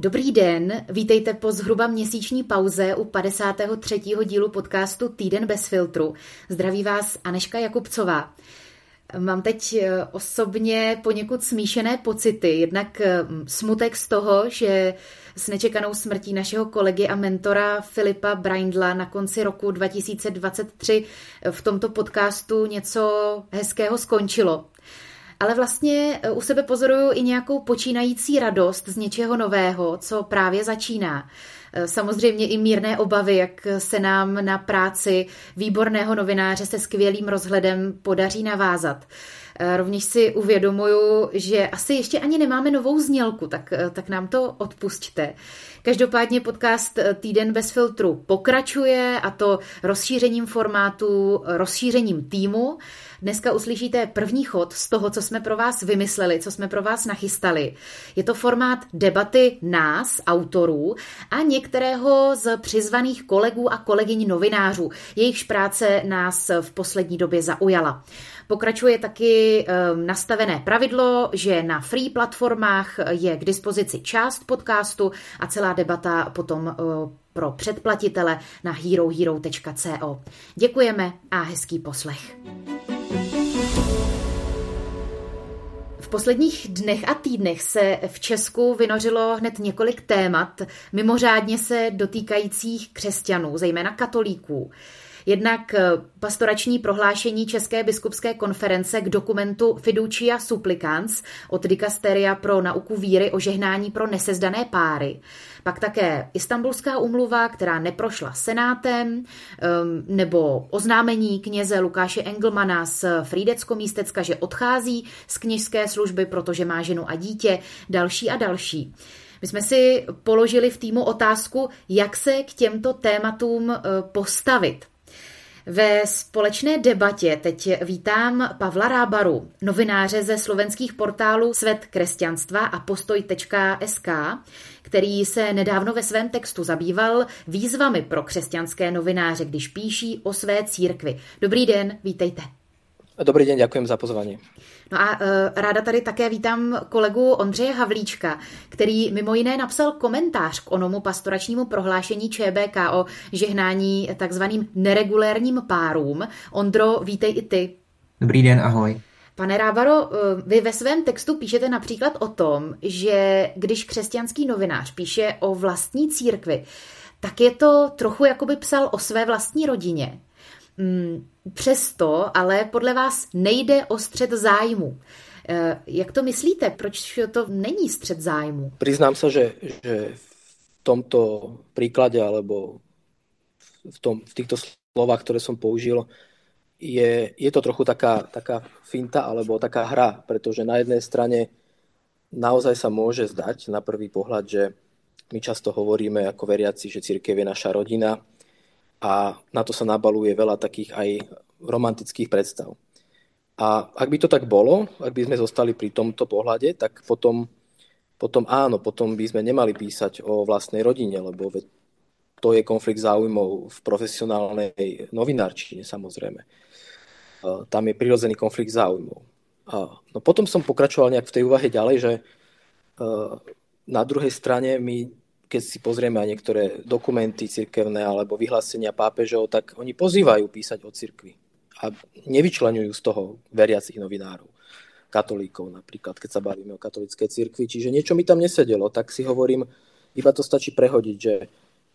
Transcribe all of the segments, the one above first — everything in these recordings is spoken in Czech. Dobrý den, vítejte po zhruba měsíční pauze u 53. dílu podcastu Týden bez filtru. Zdraví vás Anežka Jakubcová. Mám teď osobně poněkud smíšené pocity, jednak smutek z toho, že s nečekanou smrtí našeho kolegy a mentora Filipa Brindla na konci roku 2023 v tomto podcastu něco hezkého skončilo. Ale vlastně u sebe pozoruju i nějakou počínající radost z něčeho nového, co právě začíná. Samozřejmě i mírné obavy, jak se nám na práci výborného novináře se skvělým rozhledem podaří navázat. Rovněž si uvědomuju, že asi ještě ani nemáme novou znělku, tak nám to odpusťte. Každopádně podcast Týden bez filtru pokračuje, a to rozšířením formátu, rozšířením týmu. Dneska uslyšíte první chod z toho, co jsme pro vás vymysleli, co jsme pro vás nachystali. Je to formát debaty nás, autorů, a některého z přizvaných kolegů a kolegyň novinářů. Jejichž práce nás v poslední době zaujala. Pokračuje taky nastavené pravidlo, že na free platformách je k dispozici část podcastu a celá debata potom pro předplatitele na herohero.co. Děkujeme a hezký poslech. V posledních dnech a týdnech se v Česku vynořilo hned několik témat, mimořádně se dotýkajících křesťanů, zejména katolíků. Jednak pastorační prohlášení České biskupské konference k dokumentu Fiducia supplicans od Dikasteria pro nauku víry o žehnání pro nesezdané páry. Pak také Istanbulská úmluva, která neprošla senátem, nebo oznámení kněze Lukáše Engelmana z Frýdecko-Místecka, že odchází z kněžské služby, protože má ženu a dítě, další a další. My jsme si položili v týmu otázku, jak se k těmto tématům postavit. Ve společné debatě teď vítám Pavla Rábaru, novináře ze slovenských portálů Svet kresťanstva a postoj.sk, který se nedávno ve svém textu zabýval výzvami pro křesťanské novináře, když píší o své církvi. Dobrý den, vítejte. Dobrý den, děkujem za pozvání. No a ráda tady také vítám kolegu Ondřeje Havlíčka, který mimo jiné napsal komentář k onomu pastoračnímu prohlášení ČBK o žehnání takzvaným neregulérním párům. Ondro, vítej i ty. Dobrý den, ahoj. Pane Rábaro, vy ve svém textu píšete například o tom, že když křesťanský novinář píše o vlastní církvi, tak je to trochu, jako by psal o své vlastní rodině. Přesto ale podle vás nejde o střet zájmu. Jak to myslíte? Proč to není střet zájmu? Priznám se, že v tomto příkladě alebo v těchto slovách, které jsem použil, je to trochu taká finta alebo taká hra, protože na jedné straně naozaj sa môže zdať na prvý pohled, že my často hovoríme jako veriaci, že církev je naša rodina, a na to sa nabaluje veľa takých aj romantických predstav. A ak by to tak bolo, ak by sme zostali pri tomto pohľade, tak potom by sme nemali písať o vlastnej rodine, lebo to je konflikt záujmov v profesionálnej novinárčine, samozrejme. Tam je prirodzený konflikt záujmov. No potom som pokračoval nejak v tej úvahe ďalej, že na druhej strane my, keď si pozrieme aj niektoré dokumenty cirkevné alebo vyhlásenia pápežov, tak oni pozývajú písať o cirkvi a nevyčleňujú z toho veriacich novinárov, katolíkov napríklad, keď sa bavíme o katolíckej cirkvi. Čiže niečo mi tam nesedelo, tak si hovorím, iba to stačí prehodiť, že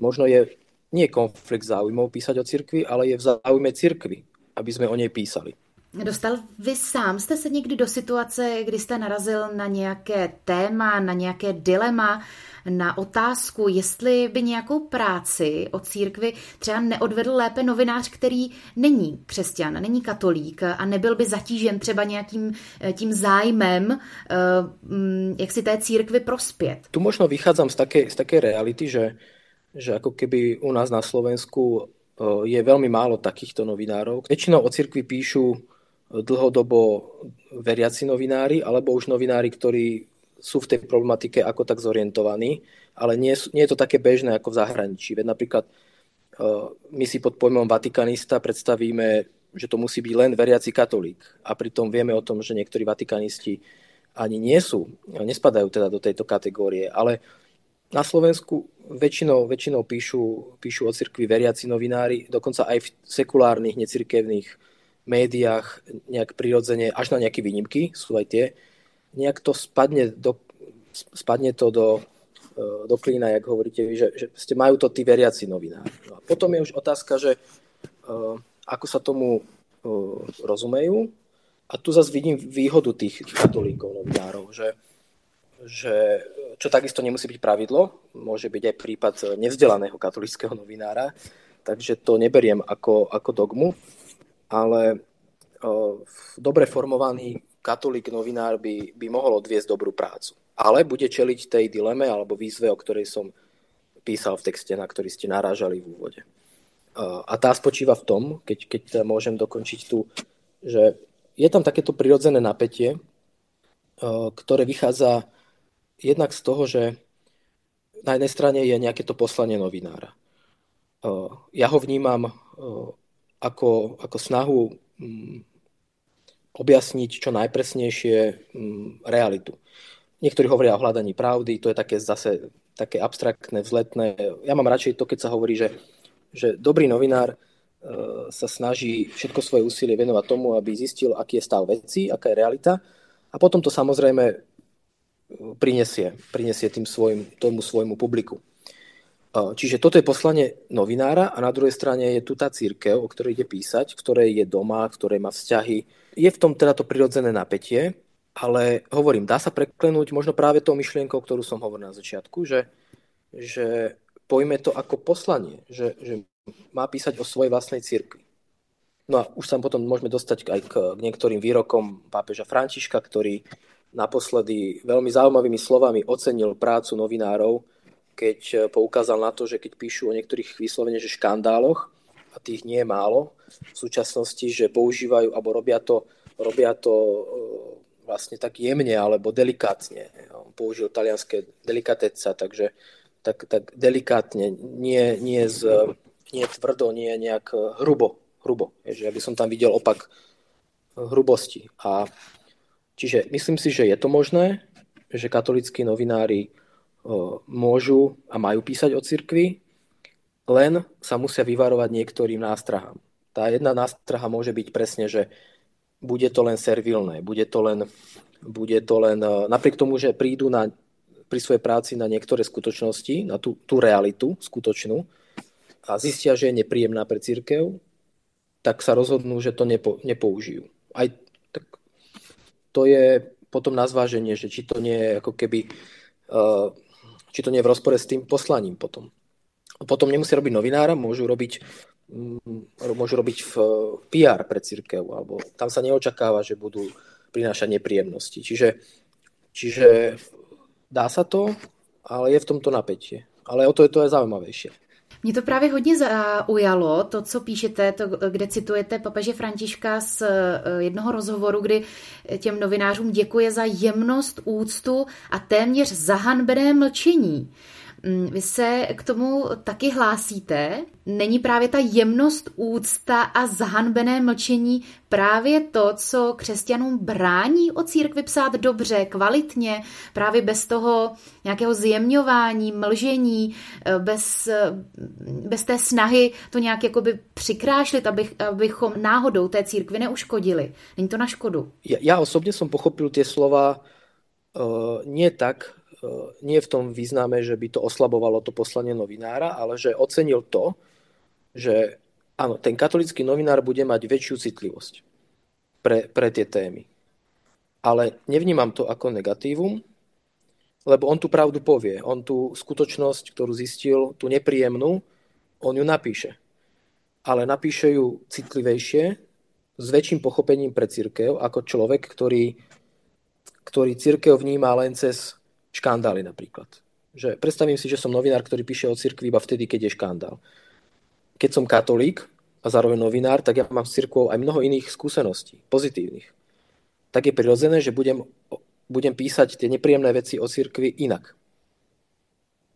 možno je nie konflikt záujmov písať o cirkvi, ale je v záujme cirkvi, aby sme o nej písali. Dostal vy sám, jste se někdy do situace, kdy jste narazil na nějaké téma, na nějaké dilema, na otázku, jestli by nějakou práci o církvi třeba neodvedl lépe novinář, který není křesťan, není katolík a nebyl by zatížen třeba nějakým tím zájmem, jak si té církvi prospět? Tu možno vychádzam z také reality, že jako keby u nás na Slovensku je velmi málo takýchto novinárov. Většinou o církvi píšu dlhodobo veriaci novinári, alebo už novinári, ktorí sú v tej problematike ako tak zorientovaní, ale nie je to také bežné ako v zahraničí. Veď napríklad my si pod pojmom vatikanista predstavíme, že to musí byť len veriaci katolík. A pritom vieme o tom, že niektorí vatikanisti ani nespadajú teda do tejto kategórie, ale Na Slovensku väčšinou píšu o cirkvi veriaci novinári, dokonca aj v sekulárnych, necirkevných médiách nejak prirodzene, až na nejaké výnimky, sú aj tie. Nejak to spadne to do klína, jak hovoríte vy, že ste majú to tí veriaci novinári. No a potom je už otázka, že ako sa tomu rozumejú. A tu zase vidím výhodu tých katolíkov novinárov, že čo takisto nemusí byť pravidlo, môže byť aj prípad nevzdelaného katolického novinára, takže to neberiem ako dogmu, ale dobre formovaný katolík novinár by mohol odviesť dobrú prácu. Ale bude čeliť tej dileme alebo výzve, o ktorej som písal v texte, na ktorý ste narážali v úvode. A tá spočíva v tom, keď môžem dokončiť tu, že je tam takéto prirodzené napätie, ktoré vychádza jednak z toho, že na jednej strane je nejaké to poslanie novinára. Ja ho vnímam ako snahu objasniť čo najpresnejšie realitu. Niektorí hovoria o hľadaní pravdy, to je zase také abstraktné, vzletné. Ja mám radšej to, keď sa hovorí, že dobrý novinár sa snaží všetko svoje úsilie venovať tomu, aby zistil, aký je stav vecí, aká je realita. A potom to samozrejme prinesie tomu svojmu publiku. Čiže toto je poslanie novinára a na druhej strane je tu tá cirkev, o ktorej ide písať, v ktorej je doma, v ktorej má vzťahy. Je v tom teda to prirodzené napätie, ale hovorím, dá sa preklenúť možno práve tou myšlienkou, ktorú som hovoril na začiatku, že pojme to ako poslanie, že má písať o svojej vlastnej cirkvi. No a už sa potom môžeme dostať aj k niektorým výrokom pápeža Františka, ktorý naposledy veľmi zaujímavými slovami ocenil prácu novinárov, keď poukázal na to, že keď píšu o niektorých vyslovene, že škandáloch, a tých nie je málo v súčasnosti, že používajú alebo robia to vlastne tak jemne alebo delikátne. Použil talianské delikatezza, takže tak delikátne, nie tvrdo, nie nejak hrubo. Ja by som tam videl opak hrubosti. A čiže myslím si, že je to možné, že katolíckí novinári môžu a majú písať o cirkvi, len sa musia vyvarovať niektorým nástrahám. Tá jedna nástraha môže byť presne, že bude to len servilné, bude to len napriek tomu, že prídu pri svojej práci na niektoré skutočnosti, na tú realitu skutočnú a zistia, že je nepríjemná pre cirkev, tak sa rozhodnú, že to nepoužijú. Aj tak to je potom na zváženie, že či to nie je ako keby, či to nie je v rozpore s tým poslaním potom. Potom nemusí robiť novinára, môžu robiť PR pre cirkev, alebo tam sa neočakáva, že budú prinášať nepríjemnosti. Čiže dá sa to, ale je v tomto napätie. Ale o to je zaujímavejšie. Mě to právě hodně zaujalo, to, co píšete, to, kde citujete papeže Františka z jednoho rozhovoru, kdy těm novinářům děkuje za jemnost, úctu a téměř zahanbené mlčení. Vy se k tomu taky hlásíte. Není právě ta jemnost, úcta a zahanbené mlčení právě to, co křesťanům brání o církvi psát dobře, kvalitně, právě bez toho nějakého zjemňování, mlžení, bez té snahy to nějak jakoby přikrášlit, abychom náhodou té církvi neuškodili. Není to na škodu. Já osobně jsem pochopil ty slova nie tak, nie v tom význame, že by to oslabovalo to poslanie novinára, ale že ocenil to, že áno, ten katolícky novinár bude mať väčšiu citlivosť pre tie témy. Ale nevnímam to ako negatívum, lebo on tú pravdu povie. On tú skutočnosť, ktorú zistil, tú nepríjemnú, on ju napíše. Ale napíše ju citlivejšie, s väčším pochopením pre cirkev, ako človek, ktorý cirkev vníma len cez škandály napríklad. Že predstavím si, že som novinár, ktorý píše o cirkvi iba vtedy, keď je škandál. Keď som katolík a zároveň novinár, tak ja mám s cirkvou aj mnoho iných skúseností, pozitívnych. Tak je prirodzené, že budem písať tie nepríjemné veci o cirkvi inak.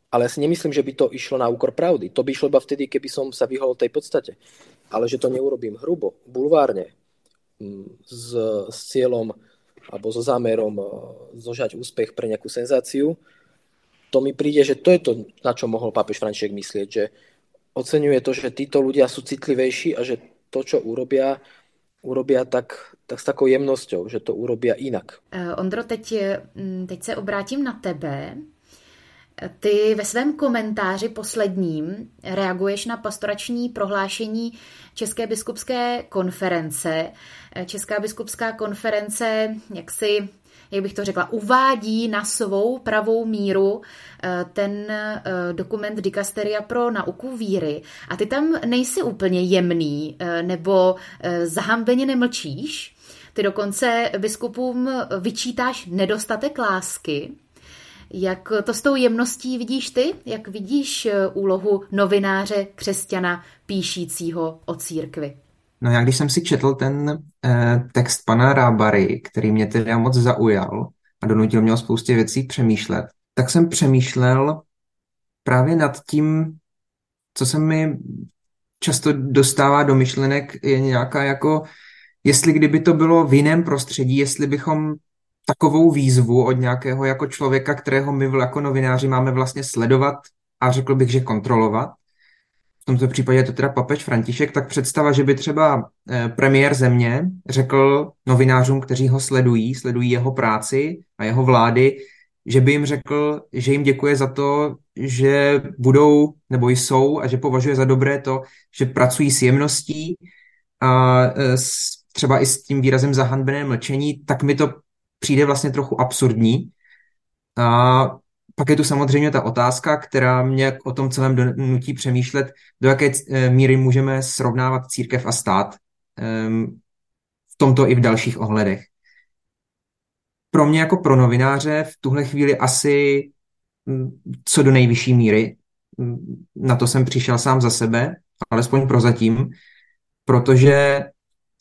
Ale ja si nemyslím, že by to išlo na úkor pravdy. To by išlo iba vtedy, keby som sa vyhol tej podstate. Ale že to neurobím hrubo, bulvárne, s cieľom alebo so zámerom zožať úspech pre nejakú senzáciu, to mi príde, že to je to, na čo mohol pápež František myslieť, že oceňuje to, že títo ľudia sú citlivejší a že to, čo urobia tak s takou jemnosťou, že to urobia jinak. Ondro, teď se obrátím na tebe. Ty ve svém komentáři posledním reaguješ na pastorační prohlášení České biskupské konference. Česká biskupská konference, jak bych to řekla, uvádí na svou pravou míru ten dokument Dikasteria pro nauku víry. A ty tam nejsi úplně jemný nebo zahambeně nemlčíš. Ty dokonce biskupům vyčítáš nedostatek lásky. Jak to s tou jemností vidíš ty? Jak vidíš úlohu novináře, křesťana, píšícího o církvi? No já, když jsem si četl ten text pana Rábary, který mě teda moc zaujal a donutil mě o spoustě věcí přemýšlet, tak jsem přemýšlel právě nad tím, co se mi často dostává do myšlenek, je nějaká jako, jestli kdyby to bylo v jiném prostředí, jestli bychom takovou výzvu od nějakého jako člověka, kterého my jako novináři máme vlastně sledovat a řekl bych, že kontrolovat. V tomto případě je to teda papež František, tak představa, že by třeba premiér země řekl novinářům, kteří ho sledují jeho práci a jeho vlády, že by jim řekl, že jim děkuje za to, že budou nebo jsou a že považuje za dobré to, že pracují s jemností a třeba i s tím výrazem zahanbené mlčení, tak mi to přijde vlastně trochu absurdní. A pak je tu samozřejmě ta otázka, která mě o tom celém nutí přemýšlet, do jaké míry můžeme srovnávat církev a stát v tomto i v dalších ohledech. Pro mě jako pro novináře v tuhle chvíli asi co do nejvyšší míry. Na to jsem přišel sám za sebe, alespoň prozatím, protože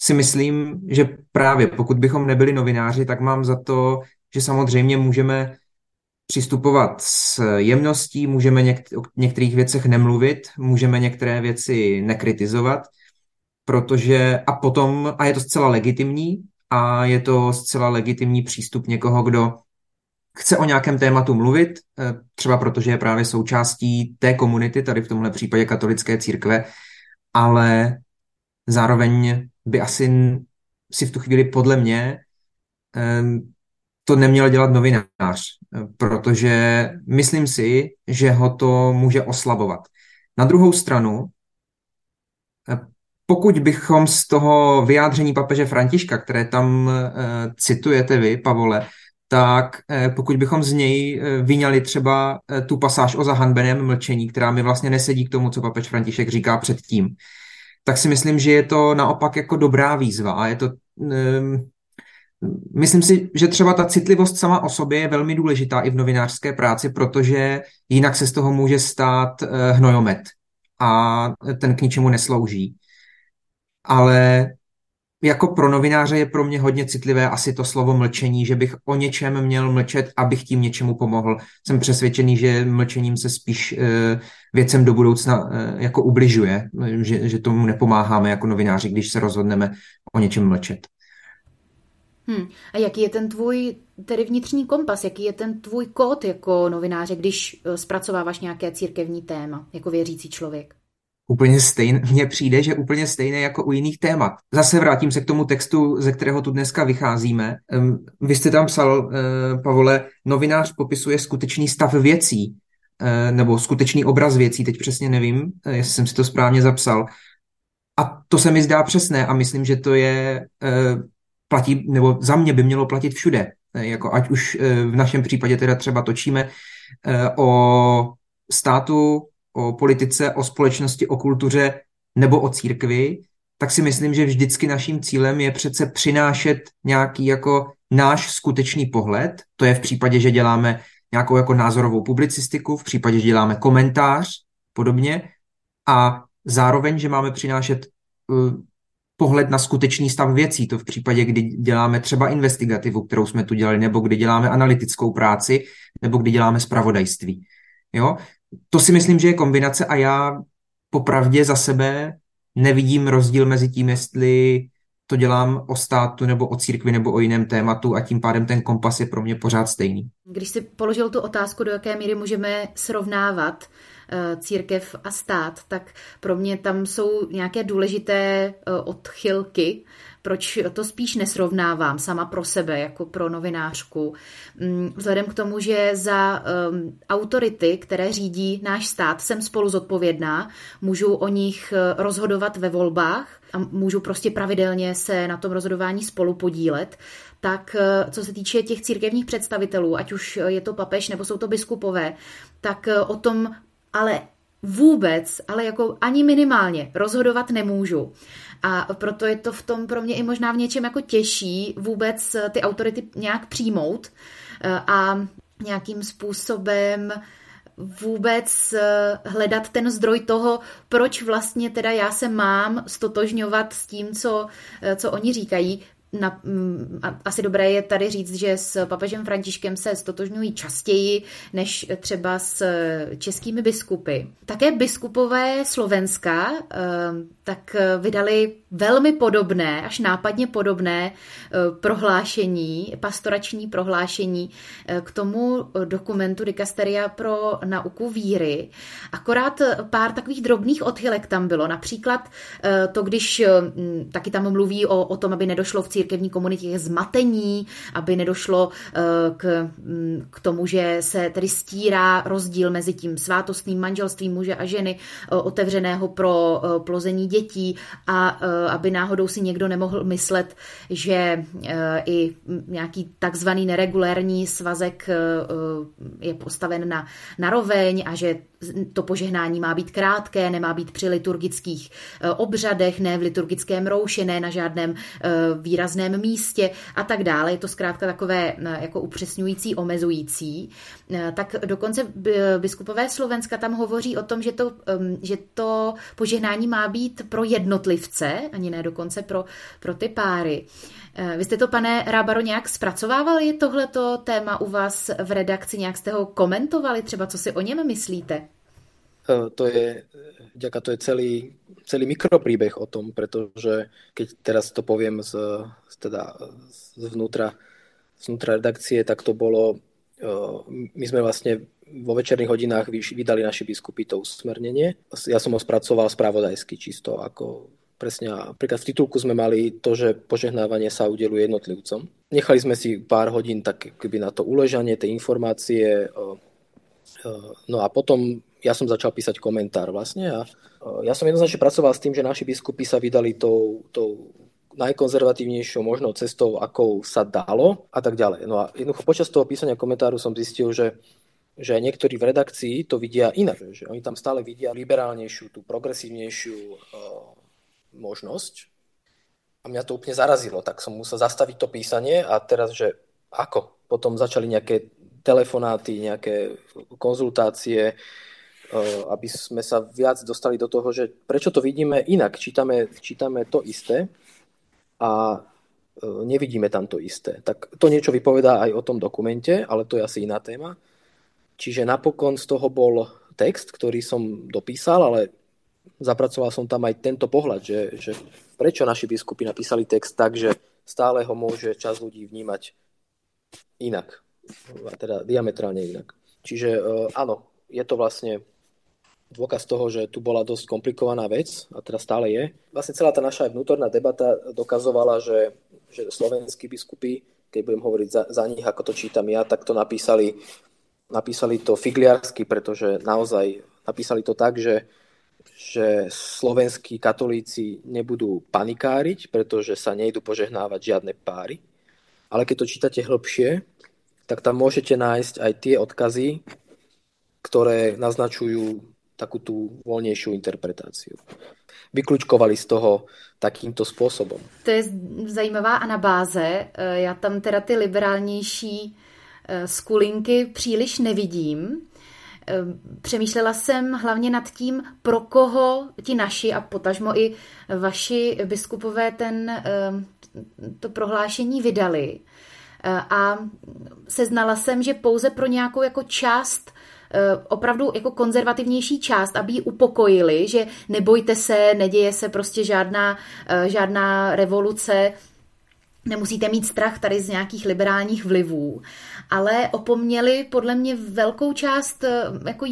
si myslím, že právě pokud bychom nebyli novináři, tak mám za to, že samozřejmě můžeme přistupovat s jemností, můžeme o některých věcech nemluvit, můžeme některé věci nekritizovat, protože a je to zcela legitimní a je to zcela legitimní přístup někoho, kdo chce o nějakém tématu mluvit, třeba protože je právě součástí té komunity, tady v tomhle případě katolické církve, ale zároveň by asi si v tu chvíli podle mě to neměl dělat novinář, protože myslím si, že ho to může oslabovat. Na druhou stranu, pokud bychom z toho vyjádření papeže Františka, které tam citujete vy, Pavole, tak pokud bychom z něj vyňali třeba tu pasáž o zahanbeném mlčení, která mi vlastně nesedí k tomu, co papež František říká předtím, tak si myslím, že je to naopak jako dobrá výzva. A je to, myslím si, že třeba ta citlivost sama o sobě je velmi důležitá i v novinářské práci, protože jinak se z toho může stát hnojomet a ten k ničemu neslouží. Ale jako pro novináře je pro mě hodně citlivé asi to slovo mlčení, že bych o něčem měl mlčet, abych tím něčemu pomohl. Jsem přesvědčený, že mlčením se spíš věcem do budoucna jako ubližuje, že tomu nepomáháme jako novináři, když se rozhodneme o něčem mlčet. A jaký je ten tvůj tedy vnitřní kompas, jaký je ten tvůj kód jako novináře, když zpracováváš nějaké církevní téma jako věřící člověk? Mně přijde, že úplně stejné jako u jiných témat. Zase vrátím se k tomu textu, ze kterého tu dneska vycházíme. Vy jste tam psal, Pavole, novinář popisuje skutečný stav věcí, nebo skutečný obraz věcí, teď přesně nevím, jestli jsem si to správně zapsal. A to se mi zdá přesné a myslím, že to je platí, nebo za mě by mělo platit všude. Jako ať už v našem případě teda třeba točíme o státu, o politice, o společnosti, o kultuře nebo o církvi, tak si myslím, že vždycky naším cílem je přece přinášet nějaký jako náš skutečný pohled. To je v případě, že děláme nějakou jako názorovou publicistiku, v případě, že děláme komentář, podobně. A zároveň, že máme přinášet pohled na skutečný stav věcí. To v případě, kdy děláme třeba investigativu, kterou jsme tu dělali, nebo kdy děláme analytickou práci, nebo kdy děláme zpravodajství. Jo? To si myslím, že je kombinace a já popravdě za sebe nevidím rozdíl mezi tím, jestli to dělám o státu nebo o církvi nebo o jiném tématu a tím pádem ten kompas je pro mě pořád stejný. Když jsi položil tu otázku, do jaké míry můžeme srovnávat církev a stát, tak pro mě tam jsou nějaké důležité odchylky, proč to spíš nesrovnávám sama pro sebe, jako pro novinářku. Vzhledem k tomu, že za autority, které řídí náš stát, jsem spolu zodpovědná, můžu o nich rozhodovat ve volbách a můžu prostě pravidelně se na tom rozhodování spolu podílet, tak co se týče těch církevních představitelů, ať už je to papež nebo jsou to biskupové, tak o tom ale vůbec, ale jako ani minimálně rozhodovat nemůžu. A proto je to v tom pro mě i možná v něčem jako těžší vůbec ty autority nějak přijmout a nějakým způsobem vůbec hledat ten zdroj toho, proč vlastně teda já se mám stotožňovat s tím, co oni říkají. Asi dobré je tady říct, že s papežem Františkem se stotožňují častěji než třeba s českými biskupy. Také biskupové Slovenska tak vydali velmi podobné, až nápadně podobné prohlášení, pastorační prohlášení k tomu dokumentu Dikasteria pro nauku víry. Akorát pár takových drobných odchylek tam bylo. Například to, když taky tam mluví o tom, aby nedošlo v církevní komunitě zmatení, aby nedošlo k tomu, že se tedy stírá rozdíl mezi tím svátostným manželstvím muže a ženy otevřeného pro plození dětí a aby náhodou si někdo nemohl myslet, že i nějaký takzvaný neregulérní svazek je postaven na roveň a že to požehnání má být krátké, nemá být při liturgických obřadech, ne v liturgickém rouši, ne na žádném výrazném místě a tak dále. Je to zkrátka takové jako upřesňující, omezující. Tak dokonce biskupové Slovenska tam hovoří o tom, že to požehnání má být pro jednotlivce, ani ne dokonce pro ty páry. Vy jste to, pane Rábaro, nějak zpracovávali tohleto téma u vás v redakci, nějak jste ho komentovali, třeba co si o něm myslíte? To je celý mikropríbeh o tom, pretože keď teraz to poviem zvnútra redakcie, tak to bolo, my sme vlastne vo večerných hodinách vydali naši biskupy to usmernenie. Ja som ho spracoval spravodajsky čisto ako presne. Napríklad v titulku sme mali to, že požehnávanie sa udeľuje jednotlivcom. Nechali sme si pár hodín tak keby na to uležanie, tie informácie. No a potom ja som začal písať komentár vlastne a ja som jednoznačne pracoval s tým, že naši biskupy sa vydali tou najkonzervatívnejšou možnou cestou, akou sa dalo a tak ďalej. No a jednoducho počas toho písania komentáru som zistil, že niektorí v redakcii to vidia inak, že oni tam stále vidia liberálnejšiu, tú progresívnejšiu možnosť a mňa to úplne zarazilo, tak som musel zastaviť to písanie a teraz, že ako? Potom začali nejaké telefonáty, nejaké konzultácie, aby sme sa viac dostali do toho, že prečo to vidíme inak, čítame to isté a nevidíme tam to isté. Tak to niečo vypovedá aj o tom dokumente, ale to je asi iná téma. Čiže napokon z toho bol text, ktorý som dopísal, ale zapracoval som tam aj tento pohľad, že prečo naši biskupy napísali text tak, že stále ho môže časť ľudí vnímať inak. Teda diametrálne inak. Čiže áno, je to vlastne dôkaz toho, že tu bola dosť komplikovaná vec a teda stále je. Vlastne celá tá naša vnútorná debata dokazovala, že slovenskí biskupy, keď budem hovoriť za nich, ako to čítam ja, tak to napísali to figliarsky, pretože naozaj napísali to tak, že slovenskí katolíci nebudú panikáriť, pretože sa nejdu požehnávať žiadne páry. Ale keď to čítate hlbšie, tak tam môžete nájsť aj tie odkazy, ktoré naznačujú takú tú voľnejšiu interpretáciu. Vyklúčkovali z toho takýmto spôsobom. To je zajímavá anabáze. Já tam teda ty liberálnější skulinky příliš nevidím. Přemýšlela jsem hlavně nad tím, pro koho ti naši a potažmo i vaši biskupové to prohlášení vydali. A seznala jsem, že pouze pro nějakou jako část opravdu jako konzervativnější část, aby ji upokojili, že nebojte se, neděje se prostě žádná revoluce, nemusíte mít strach tady z nějakých liberálních vlivů, ale opomněli podle mě velkou část jako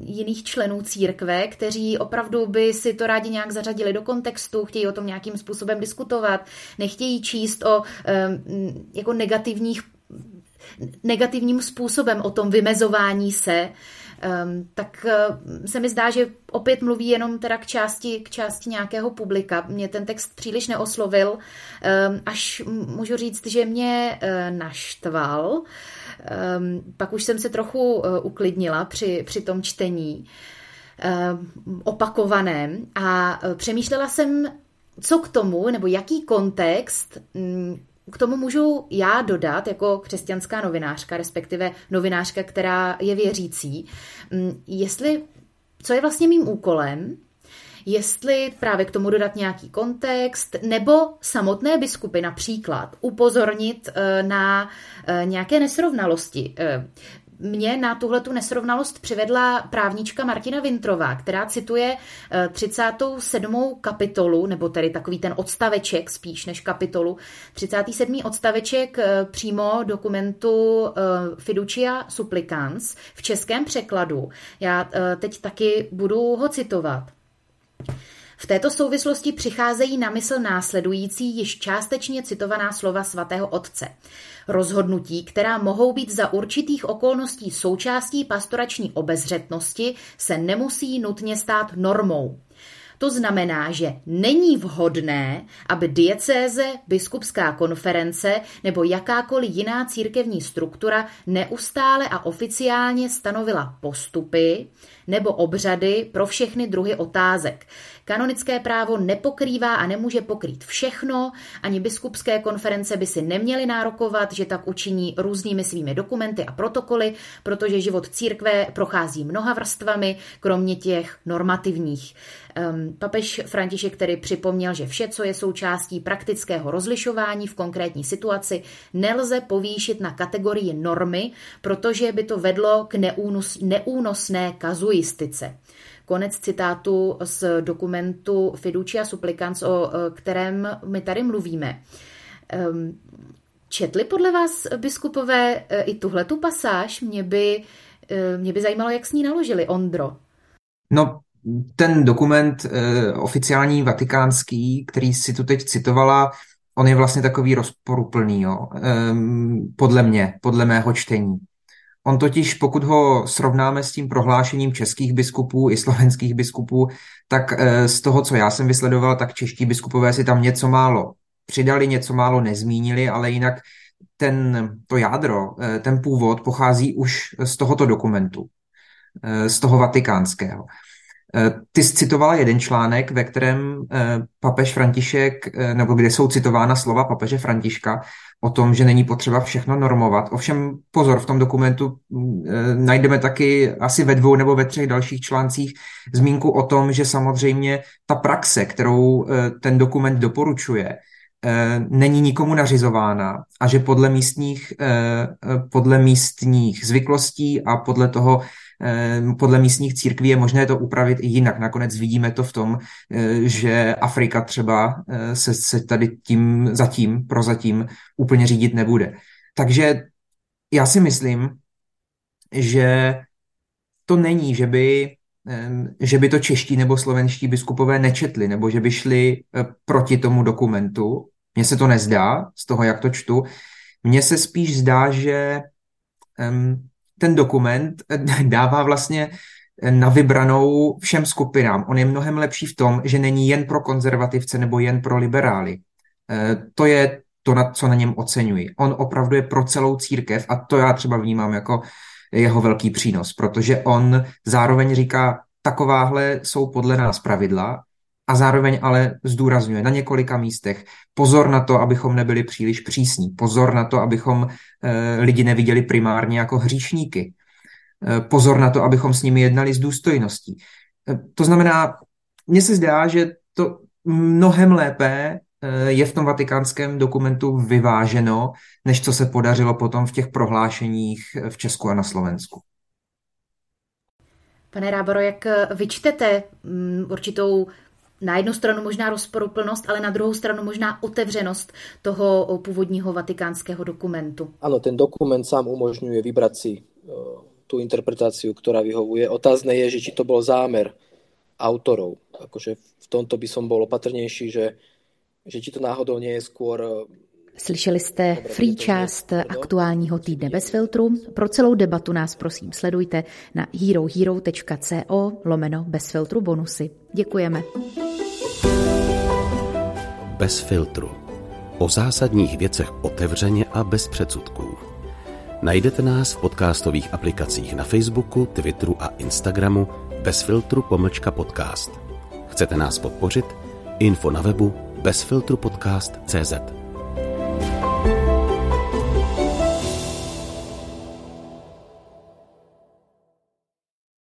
jiných členů církve, kteří opravdu by si to rádi nějak zařadili do kontextu, chtějí o tom nějakým způsobem diskutovat, nechtějí číst o jako negativním způsobem o tom vymezování se, tak se mi zdá, že opět mluví jenom teda k části nějakého publika. Mě ten text příliš neoslovil, až můžu říct, že mě naštval. Pak už jsem se trochu uklidnila při tom čtení opakovaném a přemýšlela jsem, co k tomu, nebo jaký kontext k tomu můžu já dodat jako křesťanská novinářka, respektive novinářka, která je věřící, co je vlastně mým úkolem, jestli právě k tomu dodat nějaký kontext, nebo samotné biskupy například upozornit na nějaké nesrovnalosti. Mě na tuhletu nesrovnalost přivedla právnička Martina Vintrová, která cituje 37. kapitolu, nebo tedy takový ten odstaveček spíš než kapitolu, 37. odstaveček přímo dokumentu Fiducia supplicans v českém překladu. Já teď taky budu ho citovat. V této souvislosti přicházejí na mysl následující již částečně citovaná slova svatého otce. Rozhodnutí, která mohou být za určitých okolností součástí pastorační obezřetnosti, se nemusí nutně stát normou. To znamená, že není vhodné, aby diecéze, biskupská konference nebo jakákoliv jiná církevní struktura neustále a oficiálně stanovila postupy nebo obřady pro všechny druhy otázek. Kanonické právo nepokrývá a nemůže pokrýt všechno, ani biskupské konference by si neměly nárokovat, že tak učiní různými svými dokumenty a protokoly, protože život církve prochází mnoha vrstvami, kromě těch normativních. Papež František tedy připomněl, že vše, co je součástí praktického rozlišování v konkrétní situaci, nelze povýšit na kategorii normy, protože by to vedlo k neúnosné kazuistice. Konec citátu z dokumentu Fiducia supplicans, o kterém my tady mluvíme. Četli podle vás, biskupové, i tuhletu pasáž? Mě by zajímalo, jak s ní naložili, Ondro. No, ten dokument oficiální vatikánský, který si tu teď citovala, on je vlastně takový rozporuplný, jo? Podle mého čtení. On totiž, pokud ho srovnáme s tím prohlášením českých biskupů i slovenských biskupů, tak z toho, co já jsem vysledoval, tak čeští biskupové si tam něco málo přidali, něco málo nezmínili, ale jinak to jádro, ten původ pochází už z tohoto dokumentu, z toho vatikánského. Ty jsi citovala jeden článek, ve kterém papež František, nebo kde jsou citována slova papeže Františka o tom, že není potřeba všechno normovat. Ovšem pozor, v tom dokumentu najdeme taky asi ve 2 nebo ve 3 dalších článcích zmínku o tom, že samozřejmě ta praxe, kterou ten dokument doporučuje, není nikomu nařizována a že podle místních zvyklostí a podle místních církví je možné to upravit i jinak. Nakonec vidíme to v tom, že Afrika třeba se tady tím prozatím úplně řídit nebude. Takže já si myslím, že to není, že by to čeští nebo slovenští biskupové nečetli, nebo že by šli proti tomu dokumentu. Mně se to nezdá z toho, jak to čtu. Mně se spíš zdá, že ten dokument dává vlastně na vybranou všem skupinám. On je mnohem lepší v tom, že není jen pro konzervativce nebo jen pro liberály. To je to, co na něm oceňuji. On opravdu je pro celou církev a to já třeba vnímám jako jeho velký přínos, protože on zároveň říká, takováhle jsou podle nás pravidla a zároveň ale zdůrazňuje na několika místech pozor na to, abychom nebyli příliš přísní, pozor na to, abychom lidi neviděli primárně jako hříšníky, pozor na to, abychom s nimi jednali s důstojností. To znamená, mně se zdá, že to mnohem lépe je v tom vatikánském dokumentu vyváženo, než co se podařilo potom v těch prohlášeních v Česku a na Slovensku. Pane Rábaro, jak vyčtete určitou na jednu stranu možná rozporuplnost, ale na druhou stranu možná otevřenost toho původního vatikánského dokumentu? Ano, ten dokument sám umožňuje vybrat si tú interpretáciu, ktorá vyhovuje. Otázne je, že či to bol zámer autorov. Akože v tomto by som bol opatrnejší, že či to náhodou nie je skôr... Slyšeli jste free část aktuálního Týdne bez filtru. Pro celou debatu nás prosím sledujte na herohero.co/bez filtru bonusy. Děkujeme. Bez filtru. O zásadních věcech otevřeně a bez předsudků. Najdete nás v podcastových aplikacích na Facebooku, Twitteru a Instagramu bezfiltru_podcast. Chcete nás podpořit? Info na webu bezfiltrupodcast.cz